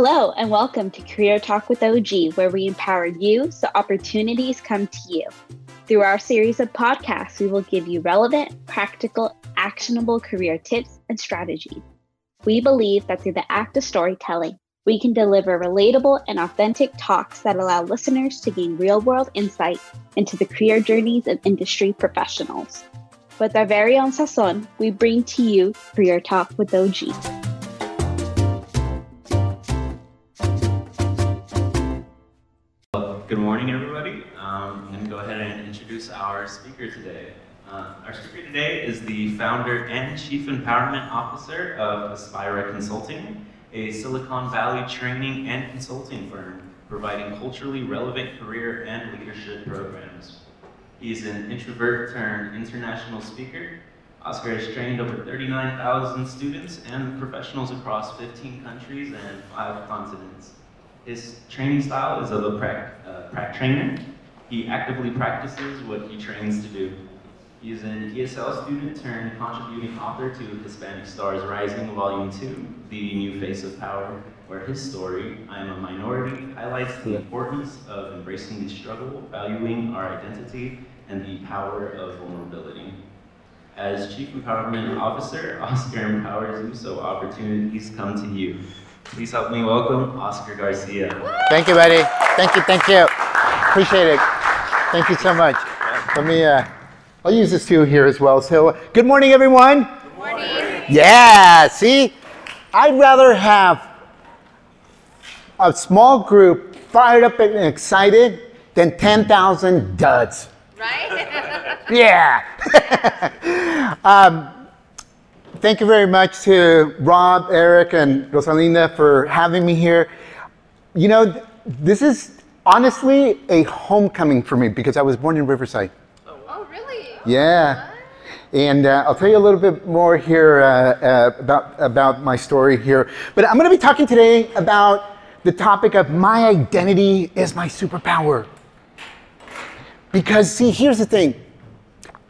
Hello, and welcome to Career Talk with OG, where we empower you so opportunities come to you. Through our series of podcasts, we will give you relevant, practical, actionable career tips and strategies. We believe that through the act of storytelling, we can deliver relatable and authentic talks that allow listeners to gain real-world insight into the career journeys of industry professionals. With our very own sazon, we bring to you Career Talk with OG. Good morning, everybody. I'm going to go ahead and introduce our speaker today. Our speaker today is the founder and chief empowerment officer of Aspira Consulting, a Silicon Valley training and consulting firm providing culturally relevant career and leadership programs. He's an introvert turned international speaker. Oscar has trained over 39,000 students and professionals across 15 countries and 5 continents. His training style is of a prac trainer. He actively practices what he trains to do. He is an ESL student turned contributing author to Hispanic Stars Rising, Volume 2, The New Face of Power, where his story, I Am a Minority, highlights the importance of embracing the struggle, valuing our identity, and the power of vulnerability. As Chief Empowerment Officer, Oscar empowers you so opportunities come to you. Please help me welcome Oscar Garcia. Thank you, buddy. Thank you. Appreciate it. Thank you so much. Let me, I'll use this too here as well. So, good morning, everyone. Good morning. Yeah, see? I'd rather have a small group fired up and excited than 10,000 duds. Right? Yeah. Thank you very much to Rob, Eric, and Rosalinda for having me here. You know, this is honestly a homecoming for me because I was born in Riverside. Oh, really? Yeah. And I'll tell you a little bit more here about my story here. But I'm going to be talking today about the topic of my identity is my superpower. Because, see, here's the thing.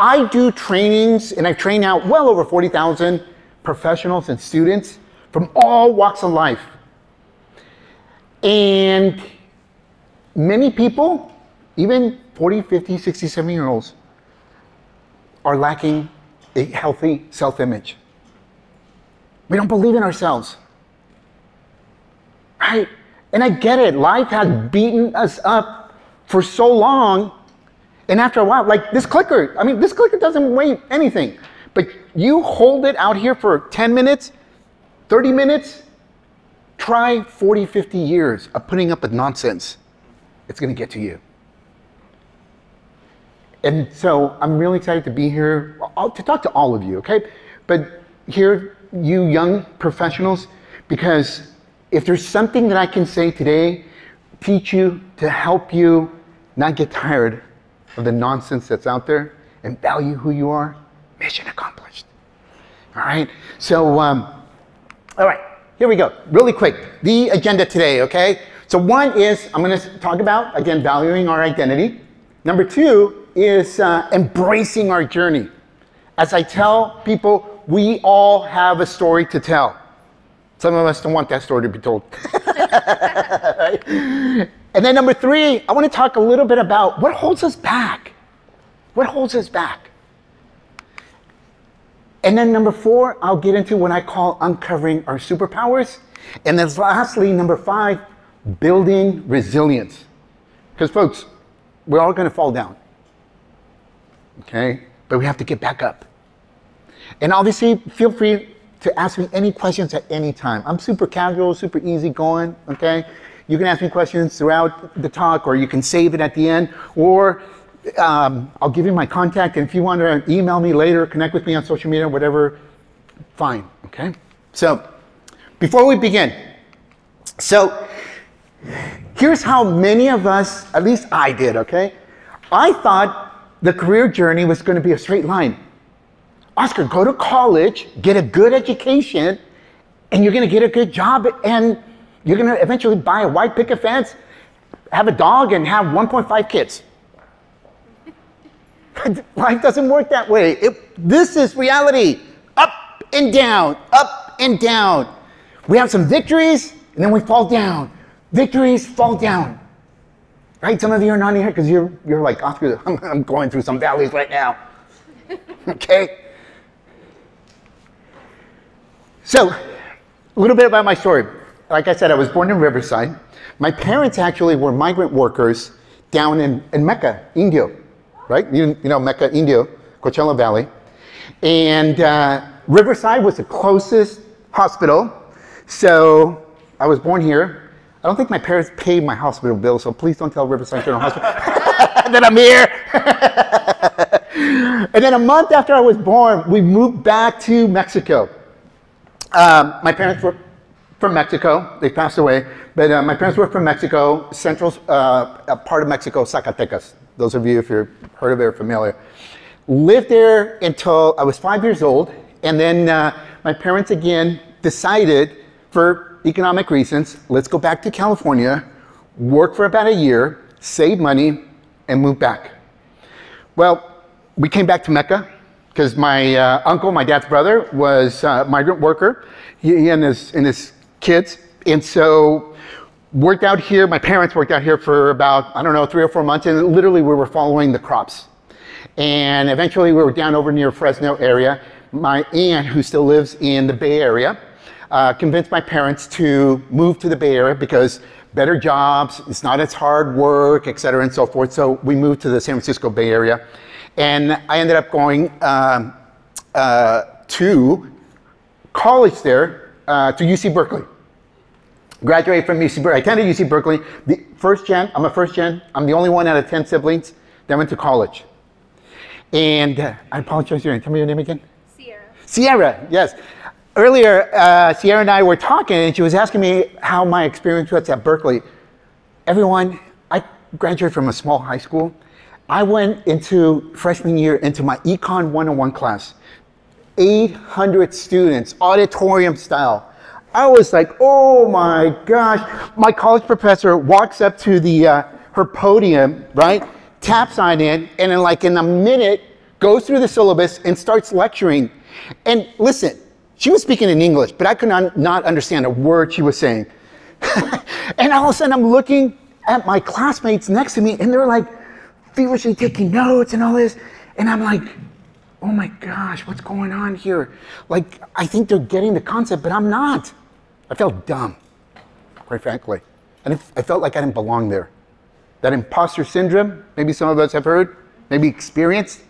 I do trainings, and I train out well over 40,000 professionals and students from all walks of life. And many people, even 40, 50, 60, 70-year-olds, are lacking a healthy self-image. We don't believe in ourselves, right? And I get it. Life has beaten us up for so long. And after a while, like this clicker doesn't weigh anything, but you hold it out here for 10 minutes, 30 minutes, try 40, 50 years of putting up with nonsense. It's gonna get to you. And so I'm really excited to be here to talk to all of you, okay? But here, you young professionals, because if there's something that I can say today, teach you to help you not get tired of the nonsense that's out there and value who you are, mission accomplished. All right, so, all right, here we go, really quick. The agenda today, okay? So one is, I'm gonna talk about, again, valuing our identity. Number two is embracing our journey. As I tell people, we all have a story to tell. Some of us don't want that story to be told. Right? And then number three, I want to talk a little bit about what holds us back. What holds us back? And then number four, I'll get into what I call uncovering our superpowers. And then lastly, number five, building resilience. Because folks, we're all going to fall down. Okay? But we have to get back up. And obviously, feel free to ask me any questions at any time. I'm super casual, super easy going, okay? You can ask me questions throughout the talk, or you can save it at the end, or I'll give you my contact, and if you want to email me later, connect with me on social media, whatever, fine, okay? So, before we begin, so here's how many of us, at least I did, okay? I thought the career journey was going to be a straight line. Oscar, go to college, get a good education, and you're going to get a good job, and you're going to eventually buy a white picket fence, have a dog, and have 1.5 kids. Life doesn't work that way. This is reality. Up and down, up and down. We have some victories, and then we fall down. Victories fall down, right? Some of you are nodding here because you're like, Oscar, I'm going through some valleys right now, okay? So, a little bit about my story. Like I said, I was born in Riverside. My parents actually were migrant workers down in Mecca, Indio, right? You know Mecca, Indio, Coachella Valley. And Riverside was the closest hospital. So I was born here. I don't think my parents paid my hospital bill, so please don't tell Riverside General Hospital that I'm here. And then a month after I was born, we moved back to Mexico. My parents were from Mexico. They passed away. But my parents were from Mexico, central part of Mexico, Zacatecas. Those of you, if you've heard of it, are familiar. Lived there until I was 5 years old, and then my parents again decided, for economic reasons, let's go back to California, work for about a year, save money, and move back. Well, we came back to Mecca because my uncle, my dad's brother, was a migrant worker, he and his kids, and so worked out here. My parents worked out here for about, I don't know, 3 or 4 months, and literally we were following the crops. And eventually we were down over near Fresno area. My aunt, who still lives in the Bay Area, convinced my parents to move to the Bay Area because better jobs, it's not as hard work, et cetera, and so forth. So we moved to the San Francisco Bay Area. And I ended up going to college there, to UC Berkeley. Graduated from UC Berkeley. I attended UC Berkeley. The first gen, I'm a first gen. I'm the only one out of 10 siblings that went to college. And I apologize, your name. Tell me your name again. Sierra. Sierra, yes. Earlier, Sierra and I were talking, and she was asking me how my experience was at Berkeley. Everyone, I graduated from a small high school. I went into freshman year into my Econ 101 class. 800 students, auditorium style. I was like, oh my gosh. My college professor walks up to the her podium, right? Taps on in, and then like in a minute, goes through the syllabus and starts lecturing. And listen, she was speaking in English, but I could not understand a word she was saying. And all of a sudden I'm looking at my classmates next to me, and they're like feverishly taking notes and all this. And I'm like, oh my gosh, what's going on here? Like, I think they're getting the concept, but I'm not. I felt dumb, quite frankly. And I felt like I didn't belong there. That imposter syndrome, maybe some of us have heard, maybe experienced.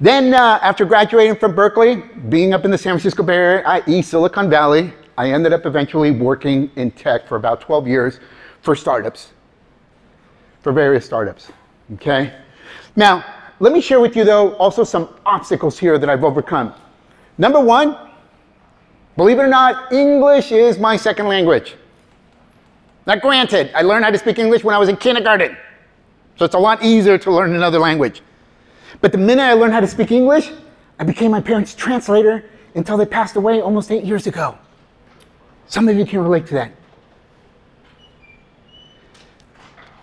Then after graduating from Berkeley, being up in the San Francisco Bay Area, i.e. Silicon Valley, I ended up eventually working in tech for about 12 years for startups, for various startups, okay? Now, let me share with you though, also some obstacles here that I've overcome. Number one, believe it or not, English is my second language. Now granted, I learned how to speak English when I was in kindergarten, so it's a lot easier to learn another language. But the minute I learned how to speak English, I became my parents' translator until they passed away almost 8 years ago. Some of you can relate to that.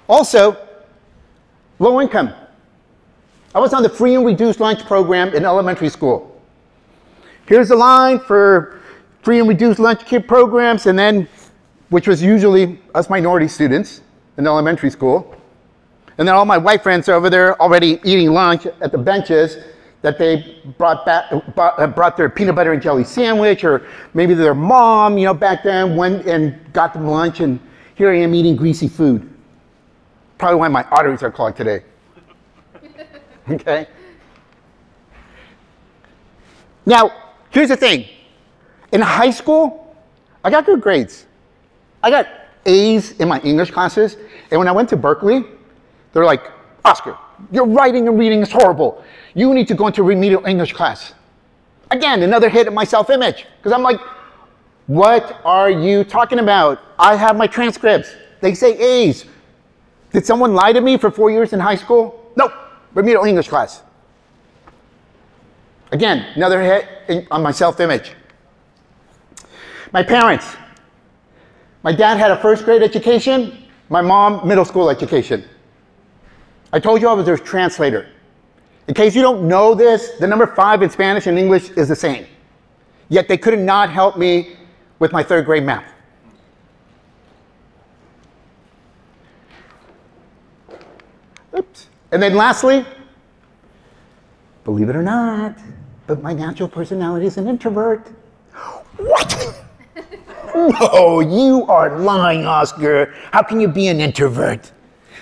Also, low income. I was on the free and reduced lunch program in elementary school. Here's the line for free and reduced lunch kid programs, and then which was usually us minority students in elementary school. And then all my white friends are over there already eating lunch at the benches that they brought their peanut butter and jelly sandwich, or maybe their mom, you know, back then went and got them lunch, and here I am eating greasy food. Probably why my arteries are clogged today. Okay? Now, here's the thing. In high school, I got good grades. I got A's in my English classes, and when I went to Berkeley, they're like, Oscar, your writing and reading is horrible. You need to go into remedial English class. Again, another hit at my self-image, because I'm like, what are you talking about? I have my transcripts. They say A's. Did someone lie to me for 4 years in high school? Nope, remedial English class. Again, another hit on my self-image. My parents. My dad had a first grade education, my mom, middle school education. I told you I was their translator. In case you don't know this, the number 5 in Spanish and English is the same. Yet they could not help me with my third grade math. Oops. And then lastly, believe it or not, but my natural personality is an introvert. What? No, you are lying, Oscar. How can you be an introvert?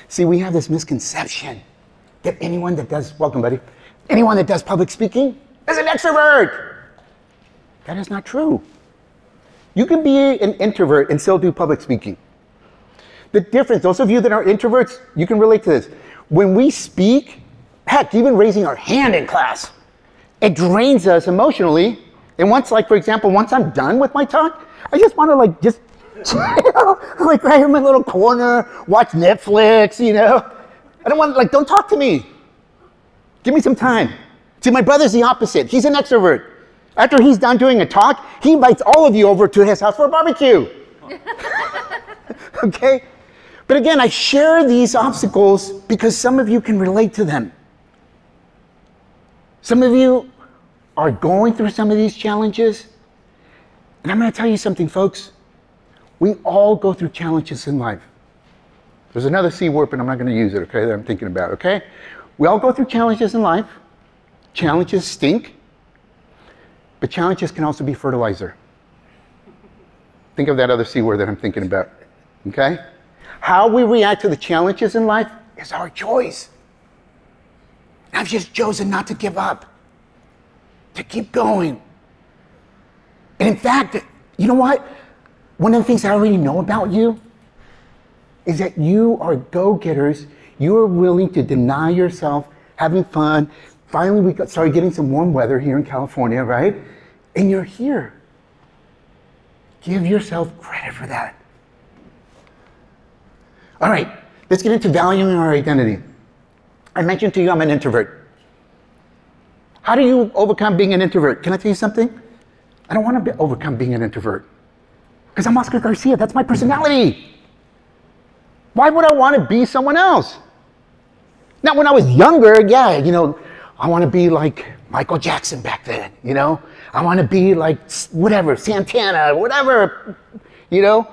See, we have this misconception that anyone that does, welcome buddy, anyone that does public speaking is an extrovert. That is not true. You can be an introvert and still do public speaking. The difference, those of you that are introverts, you can relate to this. When we speak, heck, even raising our hand in class, it drains us emotionally. And once, like for example, once I'm done with my talk, I just want to like just chill, like right in my little corner, watch Netflix, you know. I don't want, like, don't talk to me. Give me some time. See, my brother's the opposite. He's an extrovert. After he's done doing a talk, he invites all of you over to his house for a barbecue. Okay? But again, I share these obstacles because some of you can relate to them. Some of you are going through some of these challenges. And I'm going to tell you something, folks. We all go through challenges in life. There's another C word, but I'm not going to use it, okay, that I'm thinking about, okay? We all go through challenges in life. Challenges stink. But challenges can also be fertilizer. Think of that other C word that I'm thinking about, okay? How we react to the challenges in life is our choice. I've just chosen not to give up, to keep going. And in fact, you know what? One of the things I already know about you is that you are go-getters. You are willing to deny yourself, having fun. Finally, we started getting some warm weather here in California, right? And you're here. Give yourself credit for that. All right, let's get into valuing our identity. I mentioned to you I'm an introvert. How do you overcome being an introvert? Can I tell you something? I don't want to overcome being an introvert because I'm Oscar Garcia. That's my personality. Why would I want to be someone else? Now, when I was younger, yeah, you know, I want to be like Michael Jackson back then, you know? I want to be like whatever, Santana, whatever, you know?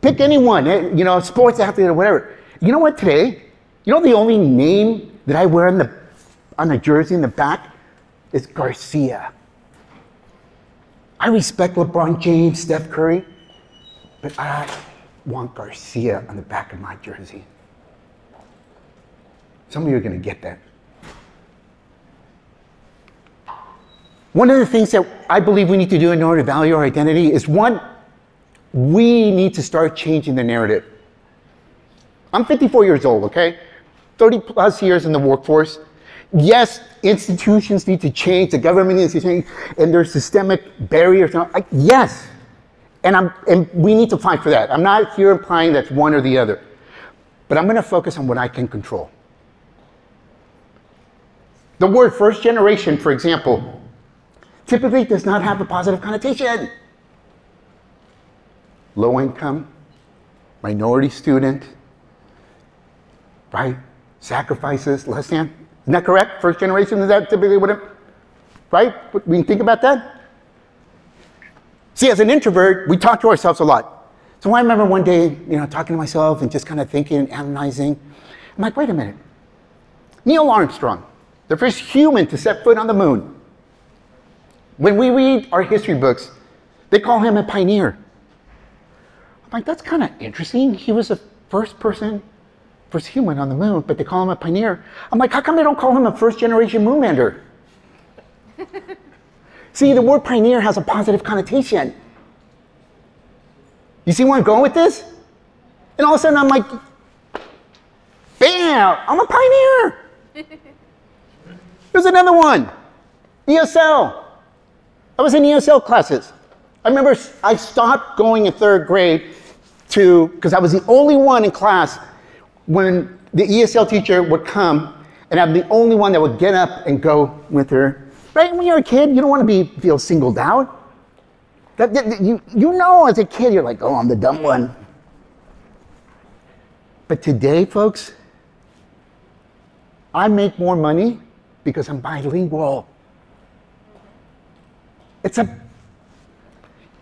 Pick anyone, you know, sports athlete or whatever. You know what, today, you know the only name that I wear on the jersey in the back is Garcia. I respect LeBron James, Steph Curry, but I want Garcia on the back of my jersey. Some of you are going to get that. One of the things that I believe we need to do in order to value our identity is, one, we need to start changing the narrative. I'm 54 years old, okay? 30 plus years in the workforce. Yes, institutions need to change, the government needs to change, and there's systemic barriers. Yes, and we need to fight for that. I'm not here implying that's one or the other, but I'm going to focus on what I can control. The word first generation, for example, typically does not have a positive connotation. Low income, minority student, right? Sacrifices, less than. Isn't that correct? First generation, is that typically what it, right? We can think about that. See, as an introvert, we talk to ourselves a lot. So I remember one day, you know, talking to myself and just kind of thinking and analyzing. I'm like, wait a minute. Neil Armstrong, the first human to set foot on the moon. When we read our history books, they call him a pioneer. I'm like, that's kind of interesting. He was the first human on the moon, but they call him a pioneer. I'm like, how come they don't call him a first-generation moonlander? See, the word pioneer has a positive connotation. You see where I'm going with this? And all of a sudden, I'm like, bam, I'm a pioneer. There's another one, ESL. I was in ESL classes. I remember I stopped going in third grade because I was the only one in class when the ESL teacher would come, and I'm the only one that would get up and go with her. Right? When you're a kid, you don't want to feel singled out. You know, as a kid, you're like, oh, I'm the dumb one. But today, folks, I make more money because I'm bilingual.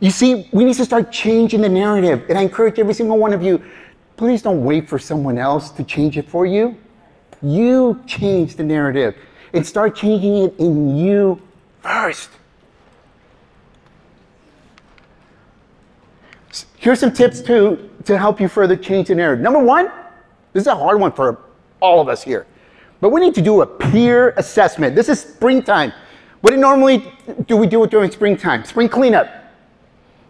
You see, we need to start changing the narrative, and I encourage every single one of you, Please don't wait for someone else to change it for you. You change the narrative and start changing it in you first. Here's some tips to help you further change the narrative. Number one, this is a hard one for all of us here, but we need to do a peer assessment. This is springtime. What do normally do we do it during springtime? Spring cleanup.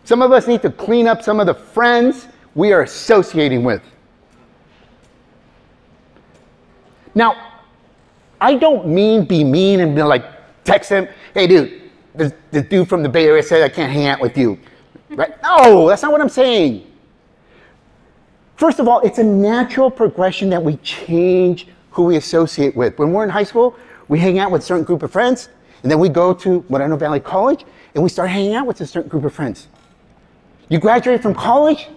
Some of us need to clean up some of the friends we are associating with. Now, I don't mean be mean and be like, text him, hey dude, the dude from the Bay Area said I can't hang out with you. Right? No, that's not what I'm saying. First of all, it's a natural progression that we change who we associate with. When we're in high school, we hang out with a certain group of friends, and then we go to Moreno Valley College, and we start hanging out with a certain group of friends. You graduate from college,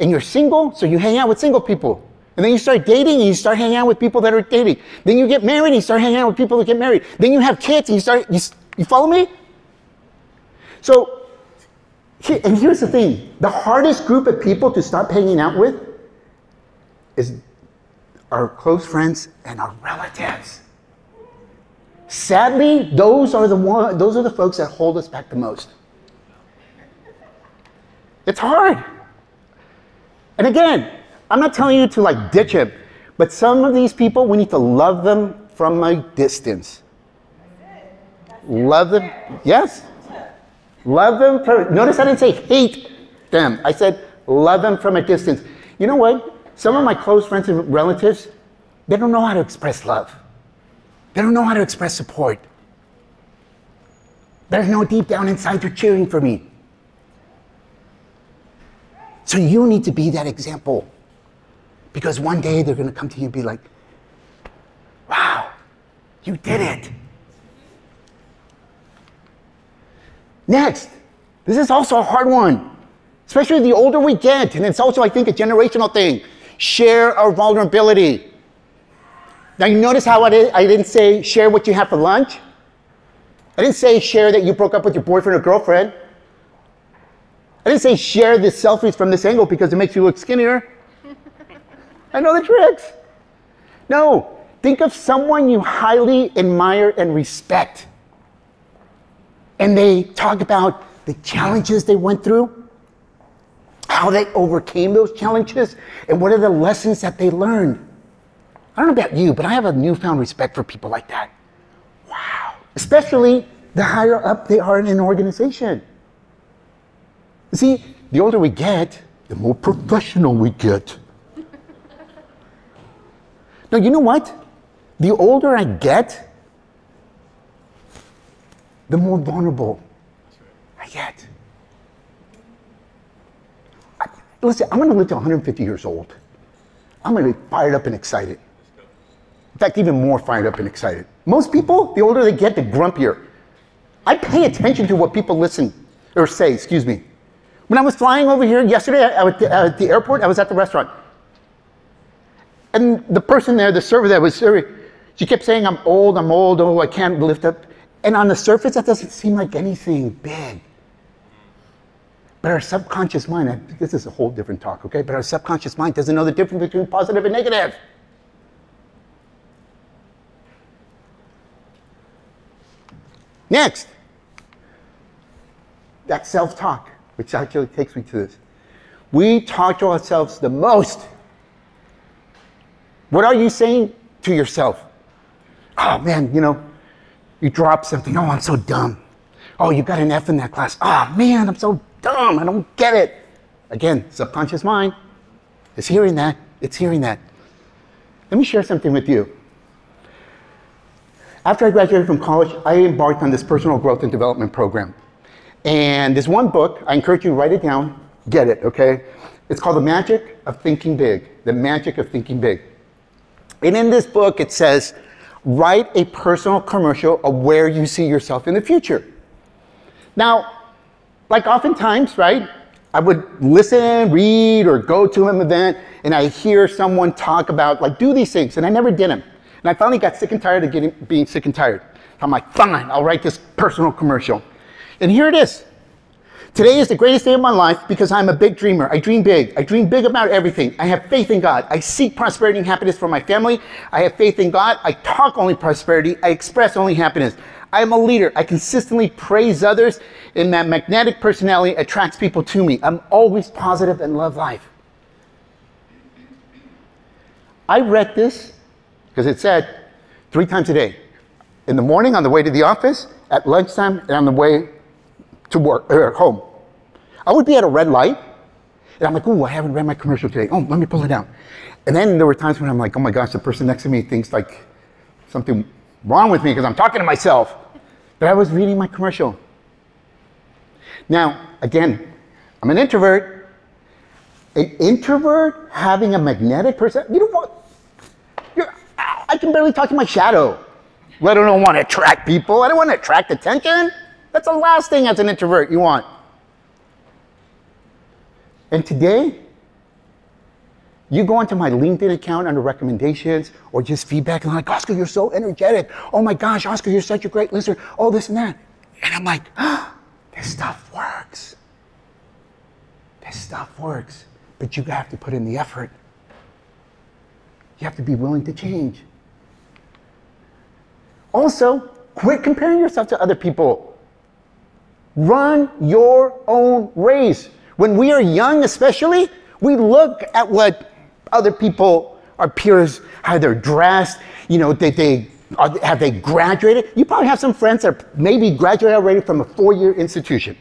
and you're single, so you hang out with single people. And then you start dating, and you start hanging out with people that are dating. Then you get married, and you start hanging out with people that get married. Then you have kids, and you follow me? So, and here's the thing, the hardest group of people to stop hanging out with is our close friends and our relatives. Sadly, those are the folks that hold us back the most. It's hard. And again, I'm not telling you to like ditch him, but some of these people, we need to love them from a distance. Love them, yes. Love them from, notice I didn't say hate them. I said love them from a distance. You know what? Some of my close friends and relatives, they don't know how to express love. They don't know how to express support. There's no deep down inside they're cheering for me. So you need to be that example. Because one day they're gonna come to you and be like, wow, you did it. Next, this is also a hard one, especially the older we get, and it's also, I think, a generational thing. Share our vulnerability. Now, you notice how I didn't say share what you have for lunch. I didn't say share that you broke up with your boyfriend or girlfriend. I didn't say share the selfies from this angle because it makes you look skinnier. I know the tricks. No, think of someone you highly admire and respect. And they talk about the challenges they went through, how they overcame those challenges, and what are the lessons that they learned. I don't know about you, but I have a newfound respect for people like that. Wow. Especially the higher up they are in an organization. See, the older we get, the more professional we get. Now, you know what? The older I get, the more vulnerable I get. Listen, I'm going to live to 150 years old. I'm going to be fired up and excited. In fact, even more fired up and excited. Most people, the older they get, the grumpier. I pay attention to what people listen or say, excuse me. When I was flying over here yesterday at the airport, I was at the restaurant. And the person there, the server that was serving, she kept saying, I'm old, oh, I can't lift up. And on the surface, that doesn't seem like anything big. But our subconscious mind, this is a whole different talk, okay? But our subconscious mind doesn't know the difference between positive and negative. Next, that self-talk, which actually takes me to this. We talk to ourselves the most. What are you saying to yourself? Oh man, you know, you drop something, oh, I'm so dumb. Oh, you got an F in that class. Oh, man, I'm so dumb, I don't get it. Again, subconscious mind is hearing that, it's hearing that. Let me share something with you. After I graduated from college, I embarked on this personal growth and development program. And there's one book, I encourage you to write it down, get it, okay? It's called The Magic of Thinking Big, The Magic of Thinking Big. And in this book, it says, write a personal commercial of where you see yourself in the future. Now, like oftentimes, right, I would listen, read, or go to an event, and I hear someone talk about, like, do these things, and I never did them. And I finally got sick and tired of being sick and tired. I'm like, fine, I'll write this personal commercial. And here it is. Today is the greatest day of my life because I'm a big dreamer. I dream big. I dream big about everything. I have faith in God. I seek prosperity and happiness for my family. I have faith in God. I talk only prosperity. I express only happiness. I am a leader. I consistently praise others, and that magnetic personality attracts people to me. I'm always positive and love life. I read this because it said 3 times a day. In the morning on the way to the office, at lunchtime, and on the way to work or home. I would be at a red light, and I'm like, ooh, I haven't read my commercial today. Oh, let me pull it out. And then there were times when I'm like, oh my gosh, the person next to me thinks like something wrong with me because I'm talking to myself. But I was reading my commercial. Now, again, I'm an introvert. An introvert having a magnetic person, you know what? I can barely talk to my shadow. Well, I don't want to attract people. I don't want to attract attention. That's the last thing as an introvert you want. And today, you go onto my LinkedIn account under recommendations or just feedback, and I'm like, Oscar, you're so energetic. Oh my gosh, Oscar, you're such a great listener. Oh, this and that. And I'm like, ah, this stuff works. This stuff works. But you have to put in the effort. You have to be willing to change. Also, quit comparing yourself to other people. Run your own race. When we are young, especially, we look at what other people, our peers, how they're dressed, you know, have they graduated? You probably have some friends that are maybe graduated already from a 4-year institution.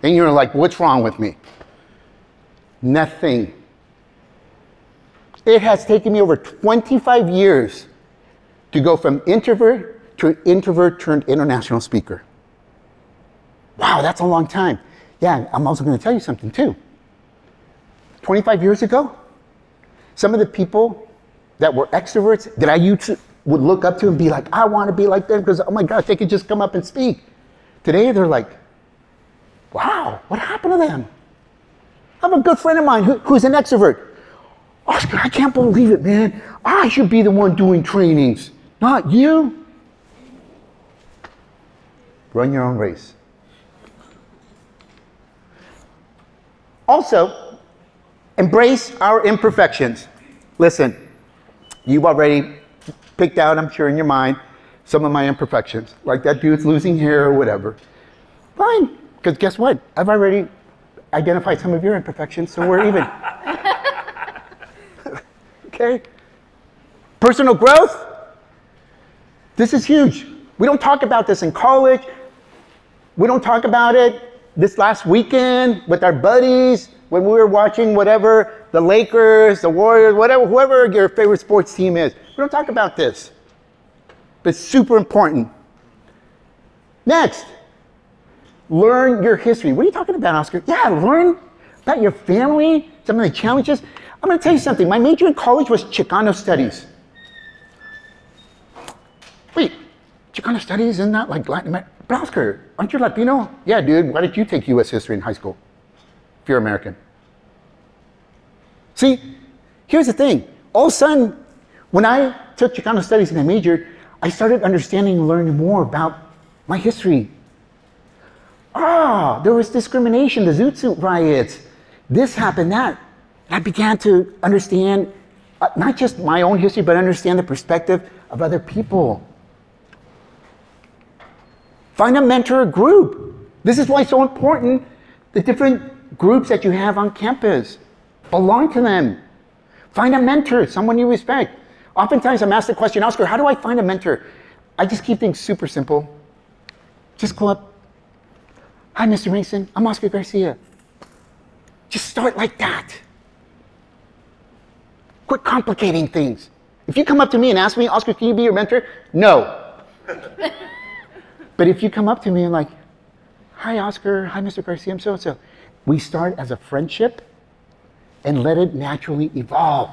Then you're like, what's wrong with me? Nothing. It has taken me over 25 years to go from introvert to an introvert turned international speaker. Wow, that's a long time. Yeah, I'm also going to tell you something too. 25 years ago, some of the people that were extroverts that I used to would look up to and be like, I want to be like them because, oh my gosh, they could just come up and speak. Today, they're like, wow, what happened to them? I have a good friend of mine who's an extrovert. Oscar, I can't believe it, man. I should be the one doing trainings, not you. Run your own race. Also, embrace our imperfections. Listen, you've already picked out, I'm sure in your mind, some of my imperfections, like that dude's losing hair or whatever. Fine, because guess what? I've already identified some of your imperfections, so we're even. Okay? Personal growth, this is huge. We don't talk about this in college. We don't talk about it this last weekend with our buddies when we were watching whatever, the Lakers, the Warriors, whatever, whoever your favorite sports team is. We don't talk about this, but it's super important. Next, learn your history. What are you talking about, Oscar? Yeah, learn about your family, some of the challenges. I'm going to tell you something. My major in college was Chicano Studies. Wait, Chicano Studies, isn't that like Latin American? But Oscar, aren't you Latino? Yeah, dude, why did you take U.S. history in high school if you're American? See, here's the thing. All of a sudden, when I took Chicano Studies and I majored, I started understanding and learning more about my history. Ah, there was discrimination, the Zoot Suit riots. This happened, that. I began to understand not just my own history, but understand the perspective of other people. Find a mentor group. This is why it's so important, the different groups that you have on campus. Belong to them. Find a mentor, someone you respect. Oftentimes I'm asked the question, Oscar, how do I find a mentor? I just keep things super simple. Just go up. Hi, Mr. Mason, I'm Oscar Garcia. Just start like that. Quit complicating things. If you come up to me and ask me, Oscar, can you be your mentor? No. But if you come up to me and like, hi, Oscar, hi, Mr. Garcia, I'm so-and-so. We start as a friendship and let it naturally evolve.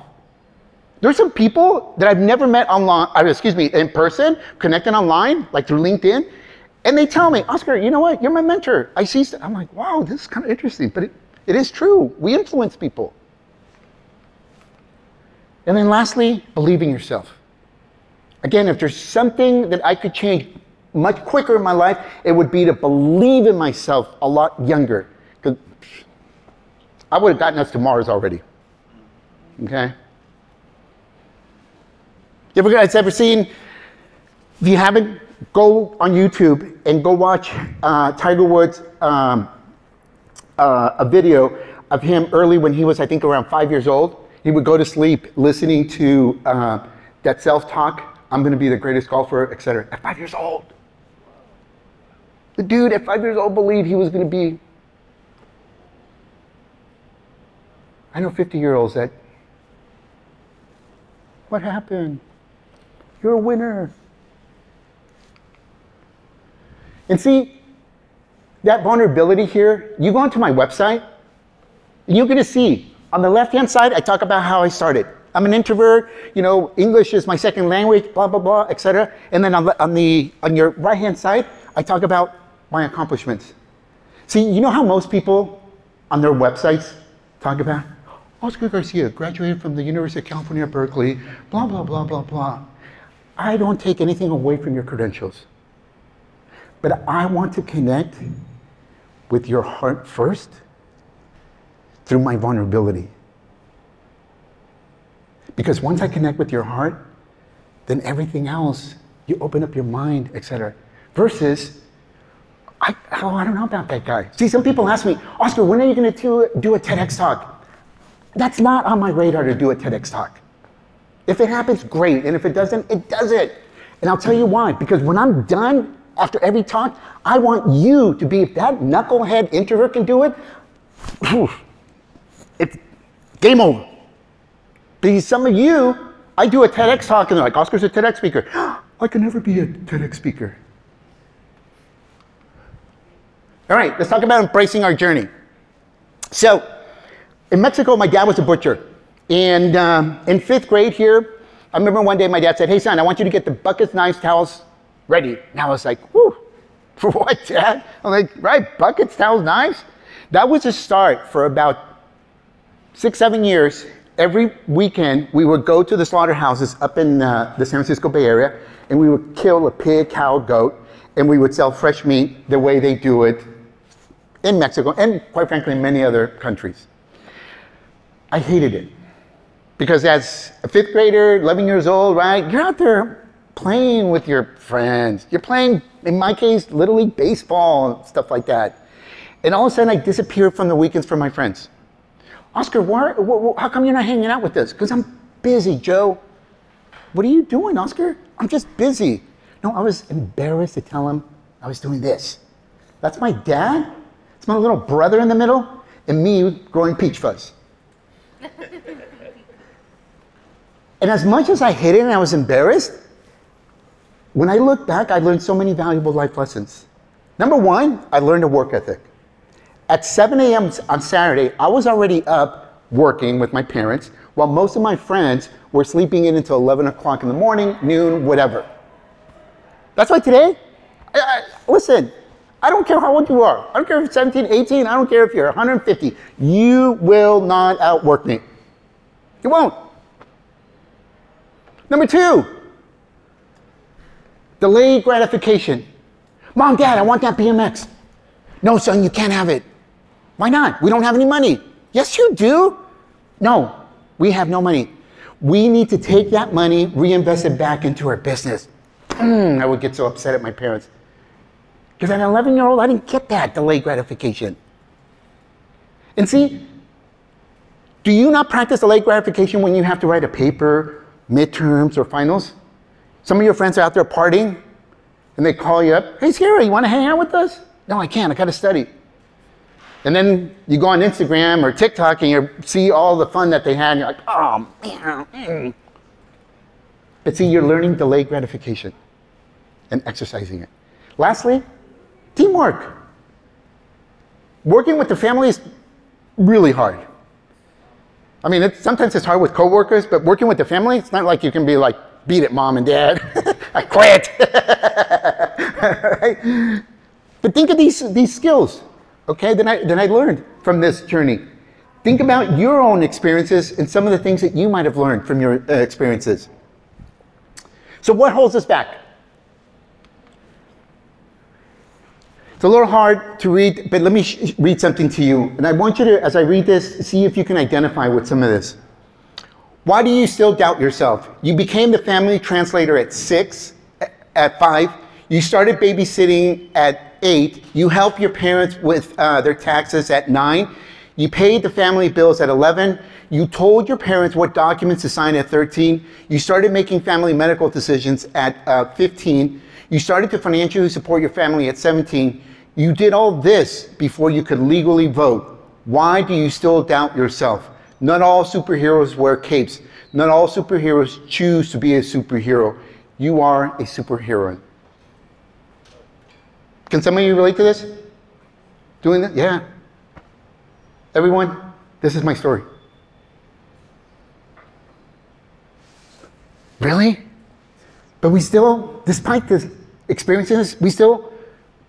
There's some people that I've never met online, in person, connected online, like through LinkedIn, and they tell me, Oscar, you know what? You're my mentor. I see stuff. I'm like, wow, this is kind of interesting, but it is true. We influence people. And then lastly, believe in yourself. Again, if there's something that I could change much quicker in my life, it would be to believe in myself a lot younger. I would have gotten us to Mars already. Okay? You guys ever seen, if you haven't, go on YouTube and go watch Tiger Woods, a video of him early when he was, I think, around 5 years old. He would go to sleep listening to that self-talk, I'm going to be the greatest golfer, etc. At 5 years old. The dude at 5 years old believed he was going to be. I know 50-year-olds that, what happened? You're a winner. And see, that vulnerability here, you go onto my website, and you're going to see, on the left-hand side, I talk about how I started. I'm an introvert, you know, English is my second language, blah, blah, blah, etc. And then on your right-hand side, I talk about my accomplishments. See, you know how most people on their websites talk about, Oscar Garcia graduated from the University of California, Berkeley, blah, blah, blah, blah, blah. I don't take anything away from your credentials. But I want to connect with your heart first through my vulnerability. Because once I connect with your heart, then everything else, you open up your mind, etc. Versus, I don't know about that guy. See, some people ask me, Oscar, when are you going to do a TEDx talk? That's not on my radar to do a TEDx talk. If it happens, great. And if it doesn't, it doesn't. And I'll tell you why. Because when I'm done, after every talk, I want you to be, if that knucklehead introvert can do it, it's game over. Because some of you, I do a TEDx talk and they're like, Oscar's a TEDx speaker. I can never be a TEDx speaker. All right, let's talk about embracing our journey. So, in Mexico, my dad was a butcher. And in fifth grade here, I remember one day my dad said, hey son, I want you to get the buckets, knives, towels ready. And I was like, whew, for what, Dad? I'm like, right, buckets, towels, knives? That was a start for about 6, 7 years. Every weekend, we would go to the slaughterhouses up in the San Francisco Bay Area, and we would kill a pig, cow, goat, and we would sell fresh meat the way they do it in Mexico, and quite frankly, many other countries. I hated it, because as a fifth grader, 11 years old, right, you're out there playing with your friends. You're playing, in my case, Little League Baseball, stuff like that. And all of a sudden, I disappeared from the weekends from my friends. Oscar, how come you're not hanging out with us? Because I'm busy, Joe. What are you doing, Oscar? I'm just busy. No, I was embarrassed to tell him I was doing this. That's my dad. It's my little brother in the middle, and me growing peach fuzz. And as much as I hid it and I was embarrassed, when I look back, I learned so many valuable life lessons. Number one, I learned a work ethic. At 7 a.m. on Saturday, I was already up working with my parents while most of my friends were sleeping in until 11 o'clock in the morning, noon, whatever. That's why today, listen, I don't care how old you are. I don't care if you're 17, 18, I don't care if you're 150. You will not outwork me. You won't. Number two, delayed gratification. Mom, Dad, I want that BMX. No, son, you can't have it. Why not? We don't have any money. Yes, you do. No, we have no money. We need to take that money, reinvest it back into our business. I would get so upset at my parents. Because at an 11-year-old, I didn't get that delayed gratification. And see, do you not practice delayed gratification when you have to write a paper, midterms, or finals? Some of your friends are out there partying, and they call you up. Hey, Sierra, you want to hang out with us? No, I can't. I got to study. And then you go on Instagram or TikTok, and you see all the fun that they had, and you're like, oh, man. But see, you're learning delayed gratification and exercising it. Lastly, teamwork. Working with the family is really hard. I mean, sometimes it's hard with coworkers, but working with the family, it's not like you can be like, beat it, Mom and Dad. I quit. Right? But think of these skills, okay, that I learned from this journey. Think about your own experiences and some of the things that you might have learned from your experiences. So what holds us back? It's a little hard to read, but let me read something to you. And I want you to, as I read this, see if you can identify with some of this. Why do you still doubt yourself? You became the family translator at 6, at 5. You started babysitting at 8. You helped your parents with their taxes at 9. You paid the family bills at 11. You told your parents what documents to sign at 13. You started making family medical decisions at 15. You started to financially support your family at 17. You did all this before you could legally vote. Why do you still doubt yourself? Not all superheroes wear capes. Not all superheroes choose to be a superhero. You are a superhero. Can some of you relate to this? Doing that? Yeah. Everyone, this is my story. Really? But we still, despite this experiences, we still,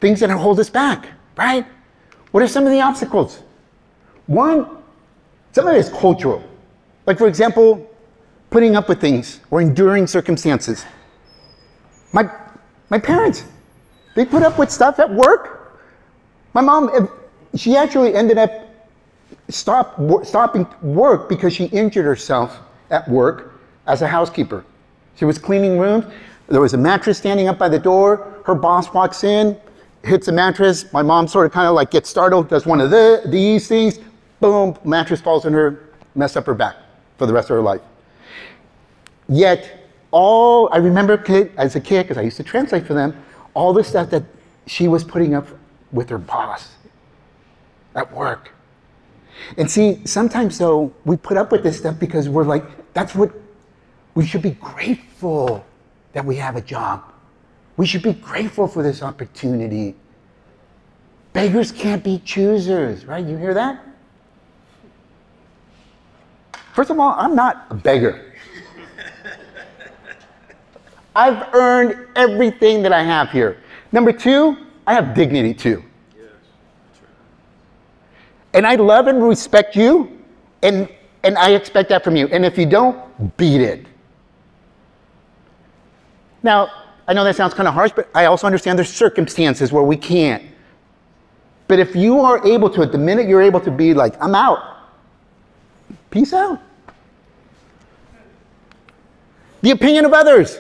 things that hold us back, right? What are some of the obstacles? One, some of it is cultural. Like, for example, putting up with things or enduring circumstances. My parents, they put up with stuff at work. My mom, she actually ended up stopping work because she injured herself at work as a housekeeper. She was cleaning rooms. There was a mattress standing up by the door. Her boss walks in, hits the mattress. My mom sort of kind of like gets startled, does one of these things. Boom, mattress falls on her, messed up her back for the rest of her life. Yet, all I remember as a kid, because I used to translate for them, all the stuff that she was putting up with her boss at work. And see, sometimes though, we put up with this stuff because we're like, that's what, we should be grateful that we have a job. We should be grateful for this opportunity. Beggars can't be choosers, right? You hear that? First of all, I'm not a beggar. I've earned everything that I have here. Number two, I have dignity too. Yes, true. And I love and respect you, and I expect that from you. And if you don't, beat it. Now, I know that sounds kind of harsh, but I also understand there's circumstances where we can't. But if you are able to, the minute you're able to be like, I'm out, peace out. The opinion of others.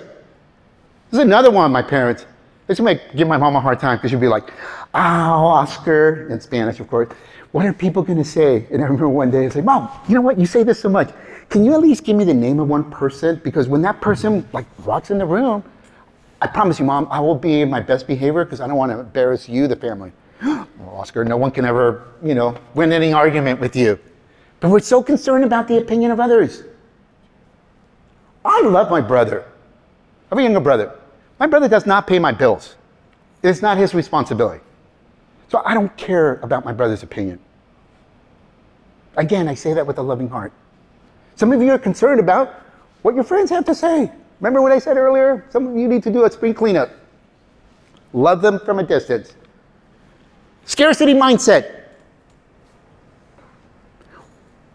This is another one of my parents. This might give my mom a hard time because she'd be like, oh, Oscar, in Spanish, of course. What are people going to say? And I remember one day I said, Mom, you know what? You say this so much. Can you at least give me the name of one person? Because when that person like walks in the room, I promise you, Mom, I will be in my best behavior because I don't want to embarrass you, the family. Well, Oscar, no one can ever, you know, win any argument with you. But we're so concerned about the opinion of others. I love my brother. I have a younger brother. My brother does not pay my bills. It's not his responsibility. So I don't care about my brother's opinion. Again, I say that with a loving heart. Some of you are concerned about what your friends have to say. Remember what I said earlier? Some of you need to do a spring cleanup. Love them from a distance. Scarcity mindset.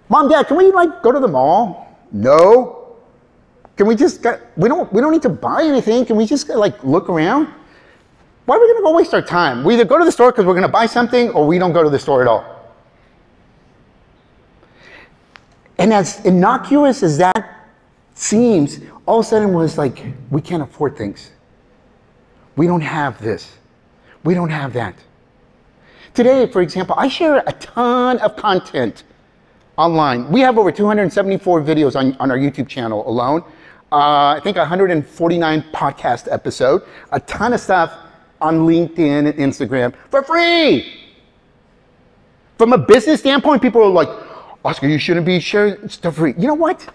Mom, Dad, can we like go to the mall? No. Can we just get, we don't need to buy anything. Can we just like look around? Why are we going to go waste our time? We either go to the store because we're going to buy something, or we don't go to the store at all. And as innocuous as that seems, all of a sudden was like, we can't afford things. We don't have this. We don't have that. Today, for example, I share a ton of content online. We have over 274 videos on our YouTube channel alone. I think 149 podcast episodes, a ton of stuff on LinkedIn and Instagram for free. From a business standpoint, people are like, Oscar, you shouldn't be sharing stuff free. You know what?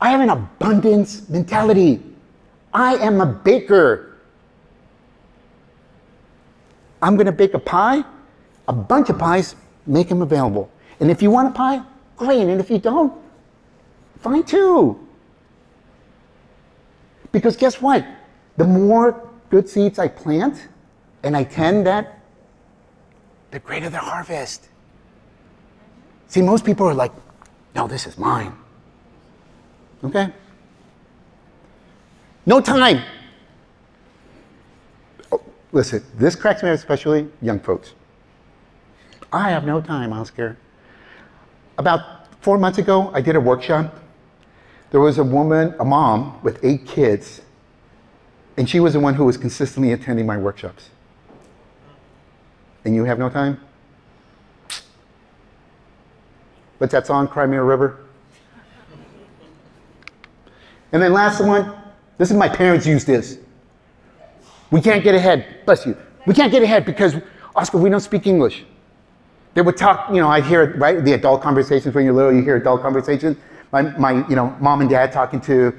I have an abundance mentality. I am a baker. I'm going to bake a pie, a bunch of pies, make them available. And if you want a pie, great, and if you don't, fine too. Because guess what? The more good seeds I plant and I tend that, the greater the harvest. See, most people are like, no, this is mine. Okay? No time. Listen, this cracks me up, especially young folks. I have no time, Oscar. About 4 months ago, I did a workshop. There was a woman, a mom with 8 kids, and she was the one who was consistently attending my workshops. And you have no time? What's that song, Cry Me a River? And then last one, this is my parents used this. We can't get ahead, bless you. We can't get ahead because, Oscar, we don't speak English. They would talk, you know, I hear, right, the adult conversations when you're little, you hear adult conversations. My you know, mom and dad talking to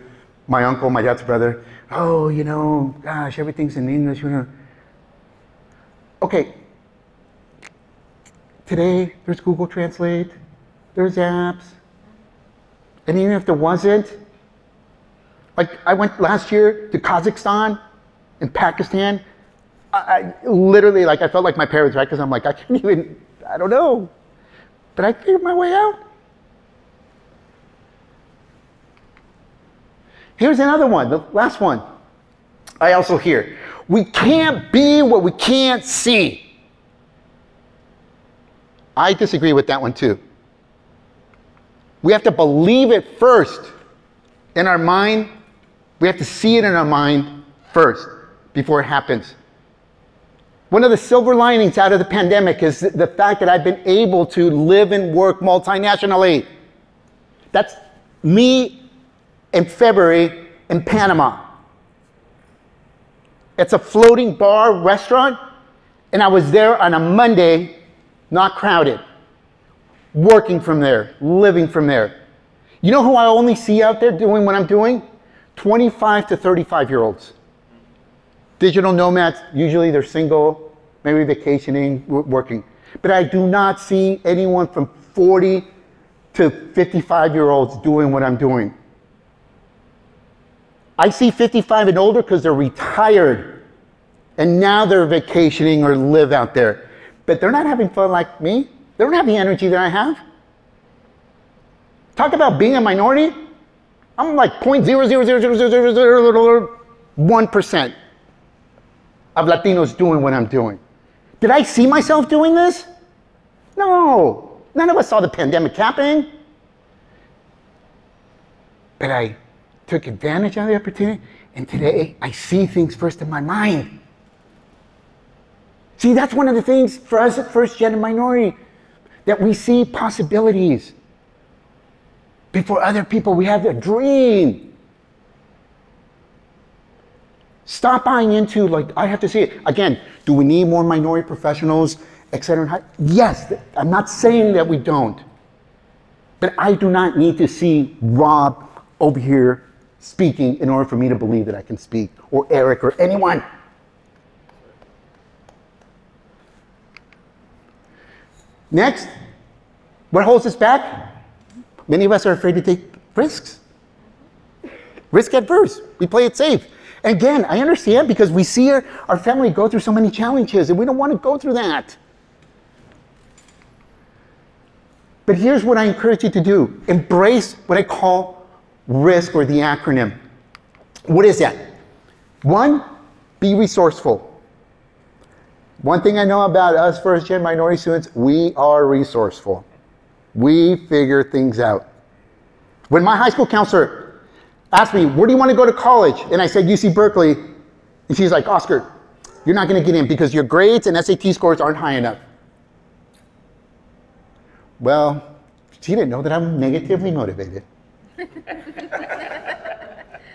my uncle, my dad's brother. Oh, you know, gosh, everything's in English. Okay. Today, there's Google Translate, there's apps. And even if there wasn't, like I went last year to Kazakhstan and Pakistan. I literally, like I felt like my parents, right? Because I'm like, I can't even, I don't know. But I figured my way out. Here's another one, the last one. I also hear, we can't be what we can't see. I disagree with that one too. We have to believe it first in our mind. We have to see it in our mind first before it happens. One of the silver linings out of the pandemic is the fact that I've been able to live and work multinationally. That's me in February in Panama. It's a floating bar restaurant, and I was there on a Monday. Not crowded, working from there, living from there. You know who I only see out there doing what I'm doing? 25 to 35-year-olds. Digital nomads, usually they're single, maybe vacationing, working. But I do not see anyone from 40 to 55-year-olds doing what I'm doing. I see 55 and older because they're retired, and now they're vacationing or live out there. But they're not having fun like me. They don't have the energy that I have. Talk about being a minority. I'm like 0.0000001% of Latinos doing what I'm doing. Did I see myself doing this? No. None of us saw the pandemic happening. But I took advantage of the opportunity, and today I see things first in my mind. See, that's one of the things for us at First Gen and Minority, that we see possibilities. Before other people, we have a dream. Stop buying into, like, I have to see it. Again, do we need more minority professionals, et cetera? Yes, I'm not saying that we don't. But I do not need to see Rob over here speaking in order for me to believe that I can speak, or Eric, or anyone. Next, what holds us back? Many of us are afraid to take risks. Risk adverse, we play it safe. And again, I understand because we see our family go through so many challenges and we don't want to go through that. But here's what I encourage you to do. Embrace what I call risk, or the acronym. What is that? One, be resourceful. One thing I know about us first-gen minority students, we are resourceful. We figure things out. When my high school counselor asked me, where do you want to go to college? And I said, UC Berkeley. And she's like, Oscar, you're not going to get in because your grades and SAT scores aren't high enough. Well, she didn't know that I'm negatively motivated.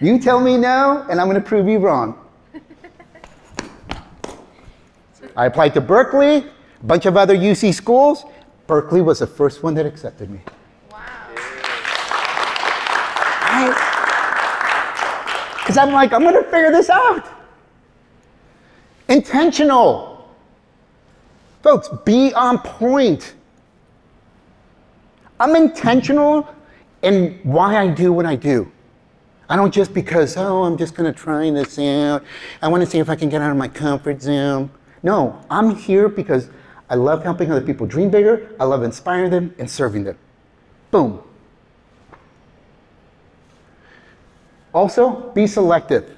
You tell me no, and I'm going to prove you wrong. I applied to Berkeley, a bunch of other UC schools. Berkeley was the first one that accepted me. Wow. Because I'm like, I'm going to figure this out. Intentional. Folks, be on point. I'm intentional in why I do what I do. I don't just because, oh, I'm just going to try this out. I want to see if I can get out of my comfort zone. No, I'm here because I love helping other people dream bigger. I love inspiring them and serving them. Boom. Also, be selective.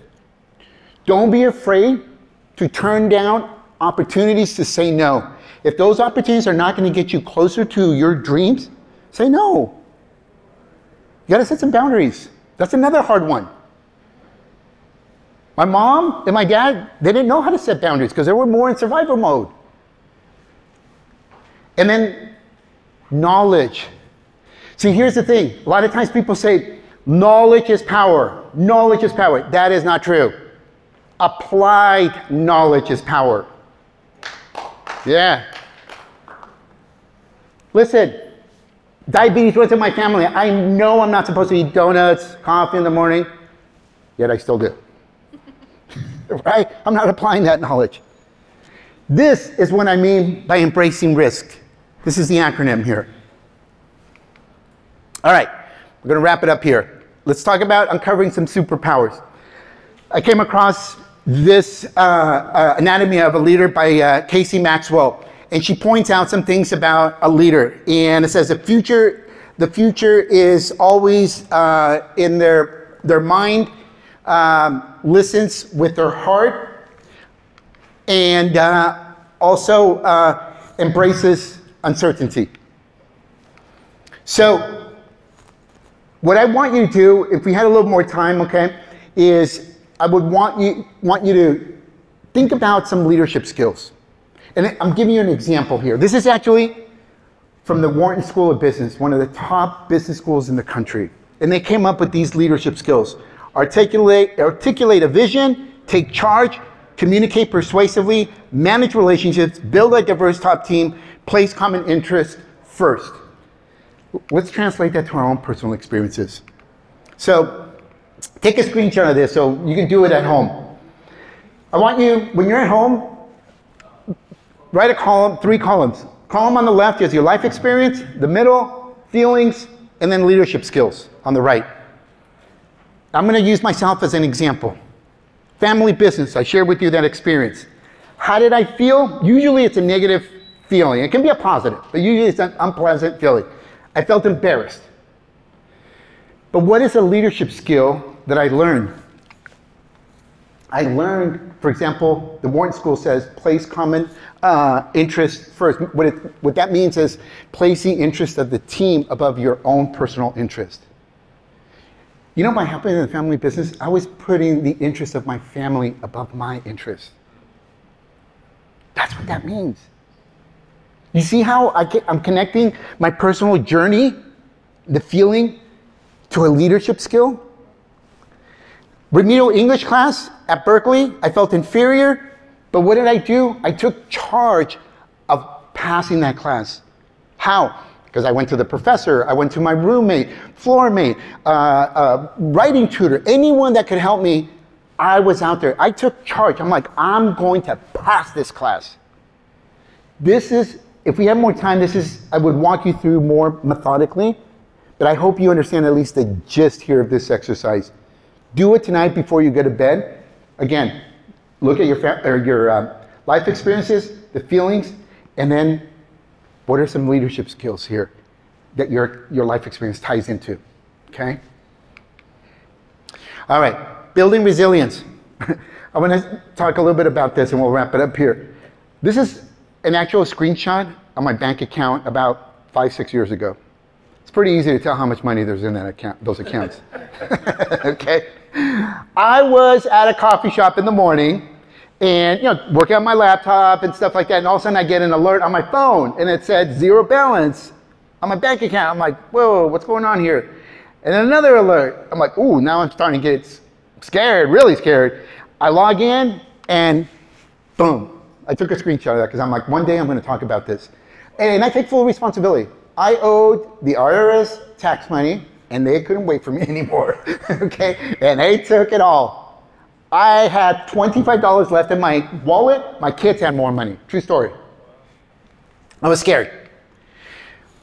Don't be afraid to turn down opportunities, to say no. If those opportunities are not going to get you closer to your dreams, say no. You got to set some boundaries. That's another hard one. My mom and my dad, they didn't know how to set boundaries because they were more in survival mode. And then knowledge. See, here's the thing. A lot of times people say, knowledge is power. Knowledge is power. That is not true. Applied knowledge is power. Yeah. Listen, diabetes runs in my family. I know I'm not supposed to eat donuts, coffee in the morning, yet I still do. Right? I'm not applying that knowledge. This is what I mean by embracing risk. This is the acronym here. All right, we're going to wrap it up here. Let's talk about uncovering some superpowers. I came across this Anatomy of a Leader by Casey Maxwell, and she points out some things about a leader. And it says the future is always in their mind, listens with their heart, and also embraces uncertainty. So what I want you to do, if we had a little more time, okay, is I would want you to think about some leadership skills. And I'm giving you an example here. This is actually from the Wharton School of Business, one of the top business schools in the country. And they came up with these leadership skills. Articulate a vision, take charge, communicate persuasively, manage relationships, build a diverse top team, place common interests first. Let's translate that to our own personal experiences. So take a screenshot of this so you can do it at home. I want you, when you're at home, write a column, 3 columns. Column on the left is your life experience, the middle, feelings, and then leadership skills on the right. I'm going to use myself as an example. Family business, I shared with you that experience. How did I feel? Usually it's a negative feeling. It can be a positive, but usually it's an unpleasant feeling. I felt embarrassed. But what is a leadership skill that I learned? I learned, for example, the Wharton School says place common interests first. What that means is placing interests of the team above your own personal interest. You know, by helping in the family business, I was putting the interests of my family above my interests. That's what that means. You see how I'm connecting my personal journey, the feeling, to a leadership skill? Remedial English class at Berkeley, I felt inferior, but what did I do? I took charge of passing that class. How? Because I went to the professor, I went to my roommate, floor mate, writing tutor, anyone that could help me, I was out there. I took charge. I'm like, I'm going to pass this class. This is, if we have more time, this is, I would walk you through more methodically, but I hope you understand at least the gist here of this exercise. Do it tonight before you go to bed. Again, look at your life experiences, the feelings, and then what are some leadership skills here that your life experience ties into, okay? All right, building resilience. I want to talk a little bit about this and we'll wrap it up here. This is an actual screenshot on my bank account about 5 or 6 years ago. It's pretty easy to tell how much money there's in that account, those accounts. Okay? I was at a coffee shop in the morning and, you know, working on my laptop and stuff like that, and all of a sudden I get an alert on my phone and it said zero balance on my bank account. I'm like, whoa, what's going on here? And then another alert. I'm like, ooh, now I'm starting to get scared, really scared. I log in and boom. I took a screenshot of that because I'm like, one day I'm going to talk about this. And I take full responsibility. I owed the IRS tax money, and they couldn't wait for me anymore, okay? And they took it all. I had $25 left in my wallet. My kids had more money. True story. I was scared.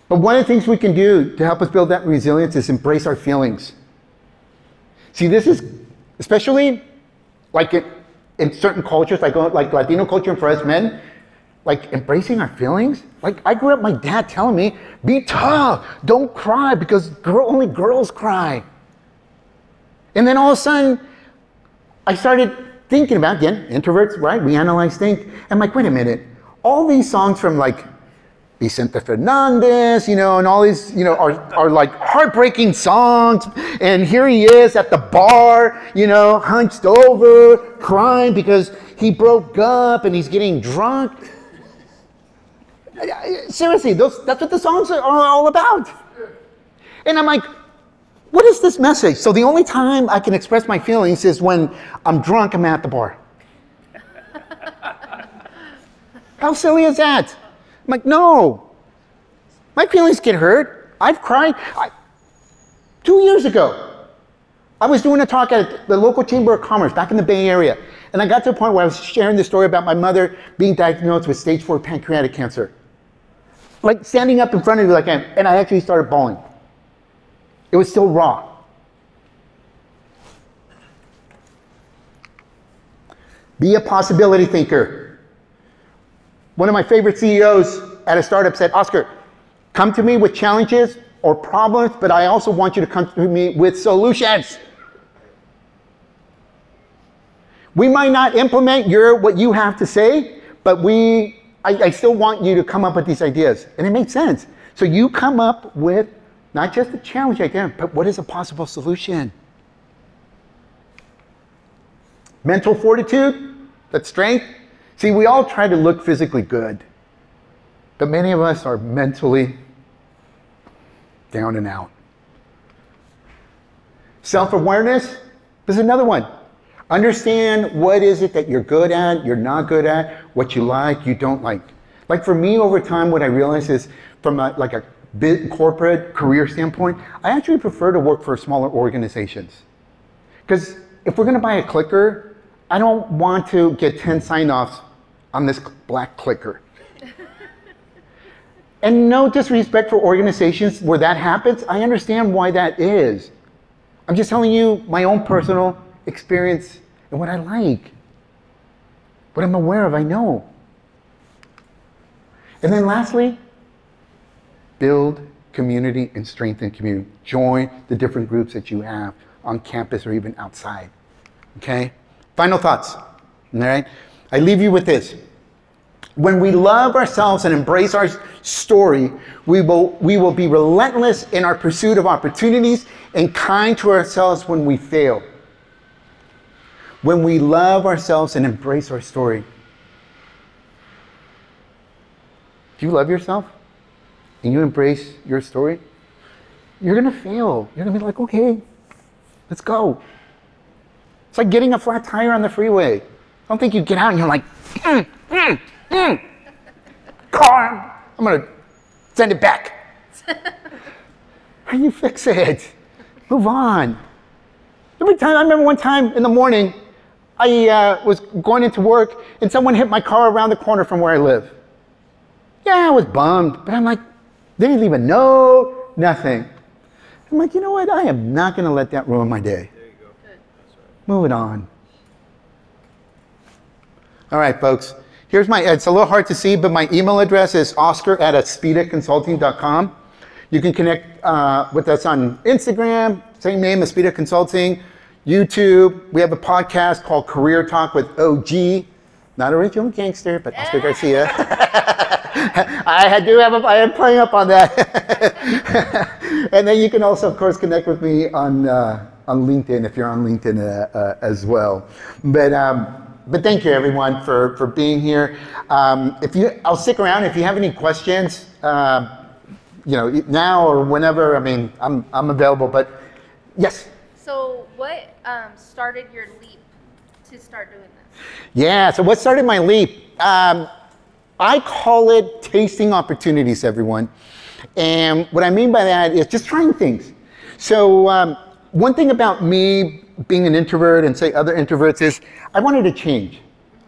But one of the things we can do to help us build that resilience is embrace our feelings. See, this is especially like in certain cultures, like Latino culture and for us men, like embracing our feelings. Like I grew up, my dad telling me, be tough, don't cry because only girls cry. And then all of a sudden, I started thinking about, again, introverts, right? We analyze, think. I'm like, wait a minute. All these songs from like Vicente Fernández, you know, and all these, you know, are like heartbreaking songs. And here he is at the bar, you know, hunched over, crying because he broke up and he's getting drunk. Seriously, that's what the songs are all about. And I'm like, what is this message? So the only time I can express my feelings is when I'm drunk, I'm at the bar. How silly is that? I'm like, no, my feelings get hurt. I've cried. 2 years ago, I was doing a talk at the local Chamber of Commerce back in the Bay Area. And I got to a point where I was sharing the story about my mother being diagnosed with stage 4 pancreatic cancer. Like standing up in front of you like I am, and I actually started bawling. It was still raw. Be a possibility thinker. One of my favorite CEOs at a startup said, Oscar, come to me with challenges or problems, but I also want you to come to me with solutions. We might not implement what you have to say, but I still want you to come up with these ideas. And it made sense. So you come up with not just the challenge idea, but what is a possible solution? Mental fortitude, that strength. See, we all try to look physically good, but many of us are mentally down and out. Self-awareness, this is another one. Understand what is it that you're good at, you're not good at, what you like, you don't like. Like for me, over time, what I realized is from a big corporate career standpoint, I actually prefer to work for smaller organizations. Because if we're going to buy a clicker, I don't want to get 10 sign-offs on this black clicker. And no disrespect for organizations where that happens, I understand why that is. I'm just telling you my own personal experience and what I like, what I'm aware of, I know. And then lastly, build community and strengthen community. Join the different groups that you have on campus or even outside, okay? Final thoughts, all right? I leave you with this. When we love ourselves and embrace our story, we will be relentless in our pursuit of opportunities and kind to ourselves when we fail. When we love ourselves and embrace our story. Do you love yourself and you embrace your story? You're gonna fail. You're gonna be like, okay, let's go. It's like getting a flat tire on the freeway. I don't think you get out and you're like, car, I'm gonna send it back. How do you fix it? Move on. Every time, I remember one time in the morning, I was going into work and someone hit my car around the corner from where I live. Yeah, I was bummed, but I'm like, they didn't even know, nothing. I'm like, you know what? I am not going to let that ruin my day. There you go. Good. That's right. Moving on. All right, folks. Here's my, it's a little hard to see, but my email address is oscar@aspiraconsulting.com. You can connect with us on Instagram, same name, Aspira Consulting, YouTube. We have a podcast called Career Talk with OG. Not original gangster, but Oscar Garcia. I am playing up on that. And then you can also, of course, connect with me on LinkedIn, if you're on LinkedIn as well. But thank you, everyone, for being here. I'll stick around. If you have any questions, you know, now or whenever, I mean, I'm available, but yes. So what started your leap to start doing this? Yeah, so what started my leap? I call it tasting opportunities, everyone. And what I mean by that is just trying things. So one thing about me being an introvert and say other introverts is I wanted to change.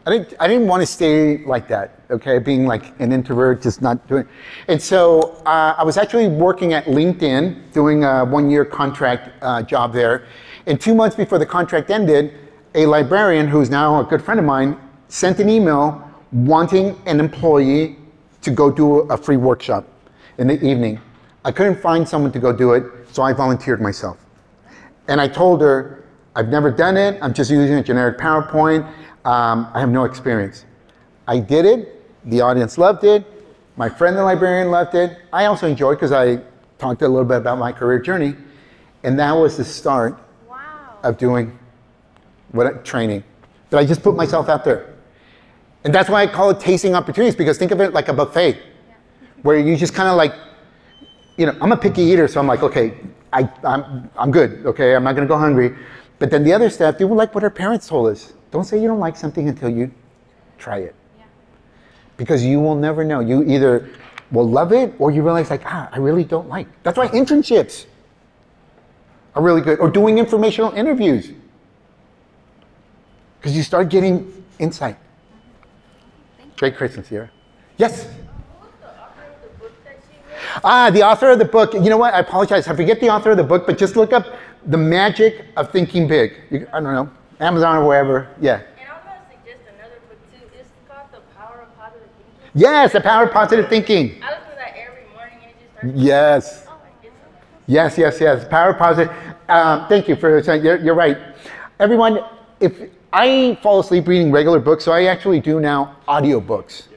I didn't want to stay like that, okay? Being like an introvert, just not doing. And so I was actually working at LinkedIn, doing a 1-year contract job there. And 2 months before the contract ended, a librarian who's now a good friend of mine sent an email wanting an employee to go do a free workshop in the evening. I couldn't find someone to go do it, so I volunteered myself. And I told her, I've never done it. I'm just using a generic PowerPoint. I have no experience. I did it. The audience loved it. My friend, the librarian, loved it. I also enjoyed because I talked a little bit about my career journey. And that was the start of doing training. That I just put myself out there. And that's why I call it tasting opportunities, because think of it like a buffet, where you just kind of like, you know, I'm a picky eater, so I'm like, okay, I'm good, okay, I'm not gonna go hungry. But then the other stuff, do like what our parents told us. Don't say you don't like something until you try it. Yeah. Because you will never know. You either will love it or you realize like, I really don't like. That's why internships are really good, or doing informational interviews. Because you start getting insight. Great question, Sierra. Yes? The author of the book, you know what, I apologize, I forget the author of the book, but just look up The Magic of Thinking Big. I don't know, Amazon or wherever, yeah. And I'm going to suggest another book too. It's called The Power of Positive Thinking. Yes, The Power of Positive Thinking. I listen to that every morning and it just starts. Yes. Oh, yes, yes, yes, Power of Positive. Thank you for saying, you're right. Everyone, if I fall asleep reading regular books, so I actually do now audiobooks.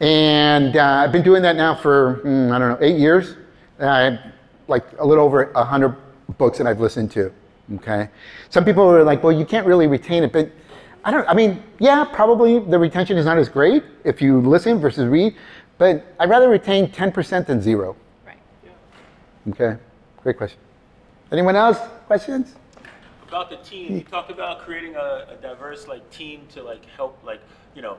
And I've been doing that now for, I don't know, 8 years. Like a little over 100 books that I've listened to, okay? Some people are like, well, you can't really retain it, but I mean, yeah, probably the retention is not as great if you listen versus read, but I'd rather retain 10% than zero. Right. Yeah. Okay, great question. Anyone else, questions? About the team, you talked about creating a diverse like team to like help like, you know,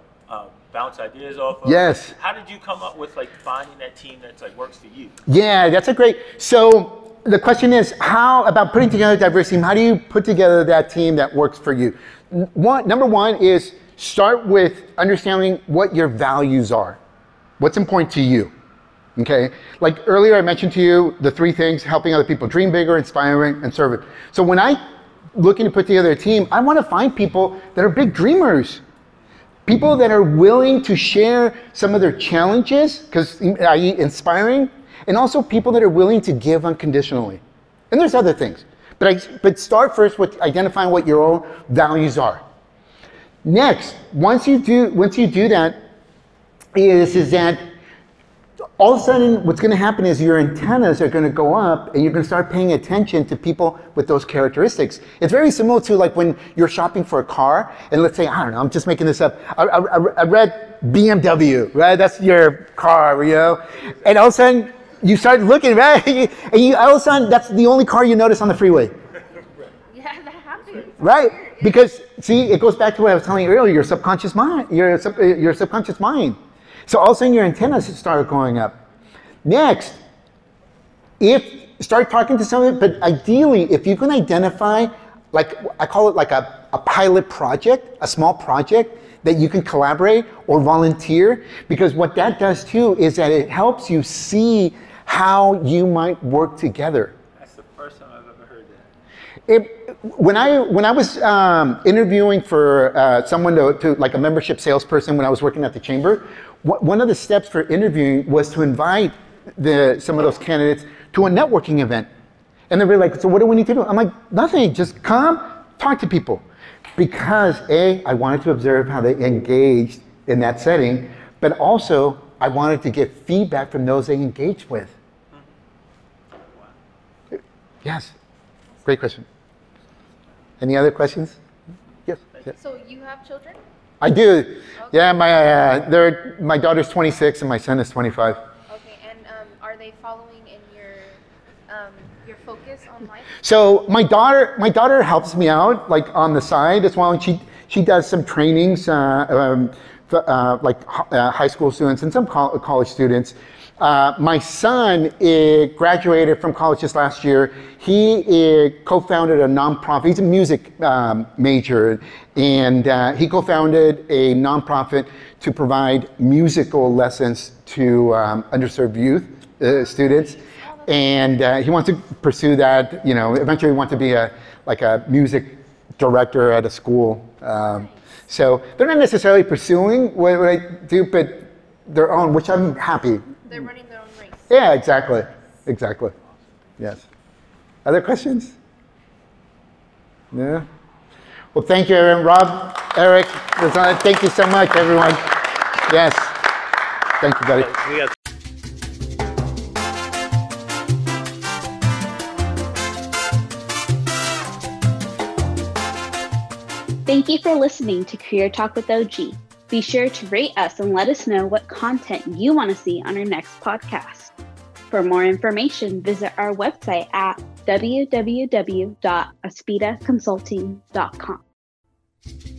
bounce ideas off of. Yes. How did you come up with like finding that team that's like works for you? Yeah, that's a great. So the question is, how about putting together a diverse team? How do you put together that team that works for you? Number one is start with understanding what your values are. What's important to you? Okay. Like earlier I mentioned to you the three things: helping other people dream bigger, inspiring, and serving. So when I'm looking to put together a team, I want to find people that are big dreamers. People that are willing to share some of their challenges, because i.e. inspiring, and also people that are willing to give unconditionally. And there's other things. But start first with identifying what your own values are. Next, once you do that, is that all of a sudden what's gonna happen is your antennas are gonna go up and you're gonna start paying attention to people with those characteristics. It's very similar to like when you're shopping for a car, and let's say, I don't know, I'm just making this up, I read BMW, right? That's your car, you know? And all of a sudden you start looking, right? And all of a sudden that's the only car you notice on the freeway. Yeah, that happens. Right, because see, it goes back to what I was telling you earlier, your subconscious mind, your subconscious mind. So all of a sudden your antennas start going up. Next, start talking to someone, but ideally if you can identify, like I call it like a pilot project, a small project that you can collaborate or volunteer, because what that does too is that it helps you see how you might work together. That's the first time I've ever heard that. When I was interviewing for someone to like a membership salesperson when I was working at the chamber, one of the steps for interviewing was to invite some of those candidates to a networking event. And they were like, so what do we need to do? I'm like, nothing, just come, talk to people. Because I wanted to observe how they engaged in that setting, but also I wanted to get feedback from those they engaged with. Yes, great question. Any other questions? Yes. So you have children? I do. Okay. Yeah, my daughter's 26 and my son is 25. Okay, and are they following in your focus on life? So my daughter helps me out like on the side as well, and she does some trainings like high school students and some college students. My son graduated from college just last year. He co-founded a nonprofit. He's a music major, and he co-founded a nonprofit to provide musical lessons to underserved youth students. And he wants to pursue that. You know, eventually he wants to be a music director at a school. So they're not necessarily pursuing what I do, but their own, which I'm happy. They're running their own race. Yeah, exactly. Exactly. Yes. Other questions? Yeah. Well, thank you, Aaron, Rob, Eric. Thank you so much, everyone. Yes. Thank you, buddy. Thank you for listening to Career Talk with OG. Be sure to rate us and let us know what content you want to see on our next podcast. For more information, visit our website at www.aspiraconsulting.com.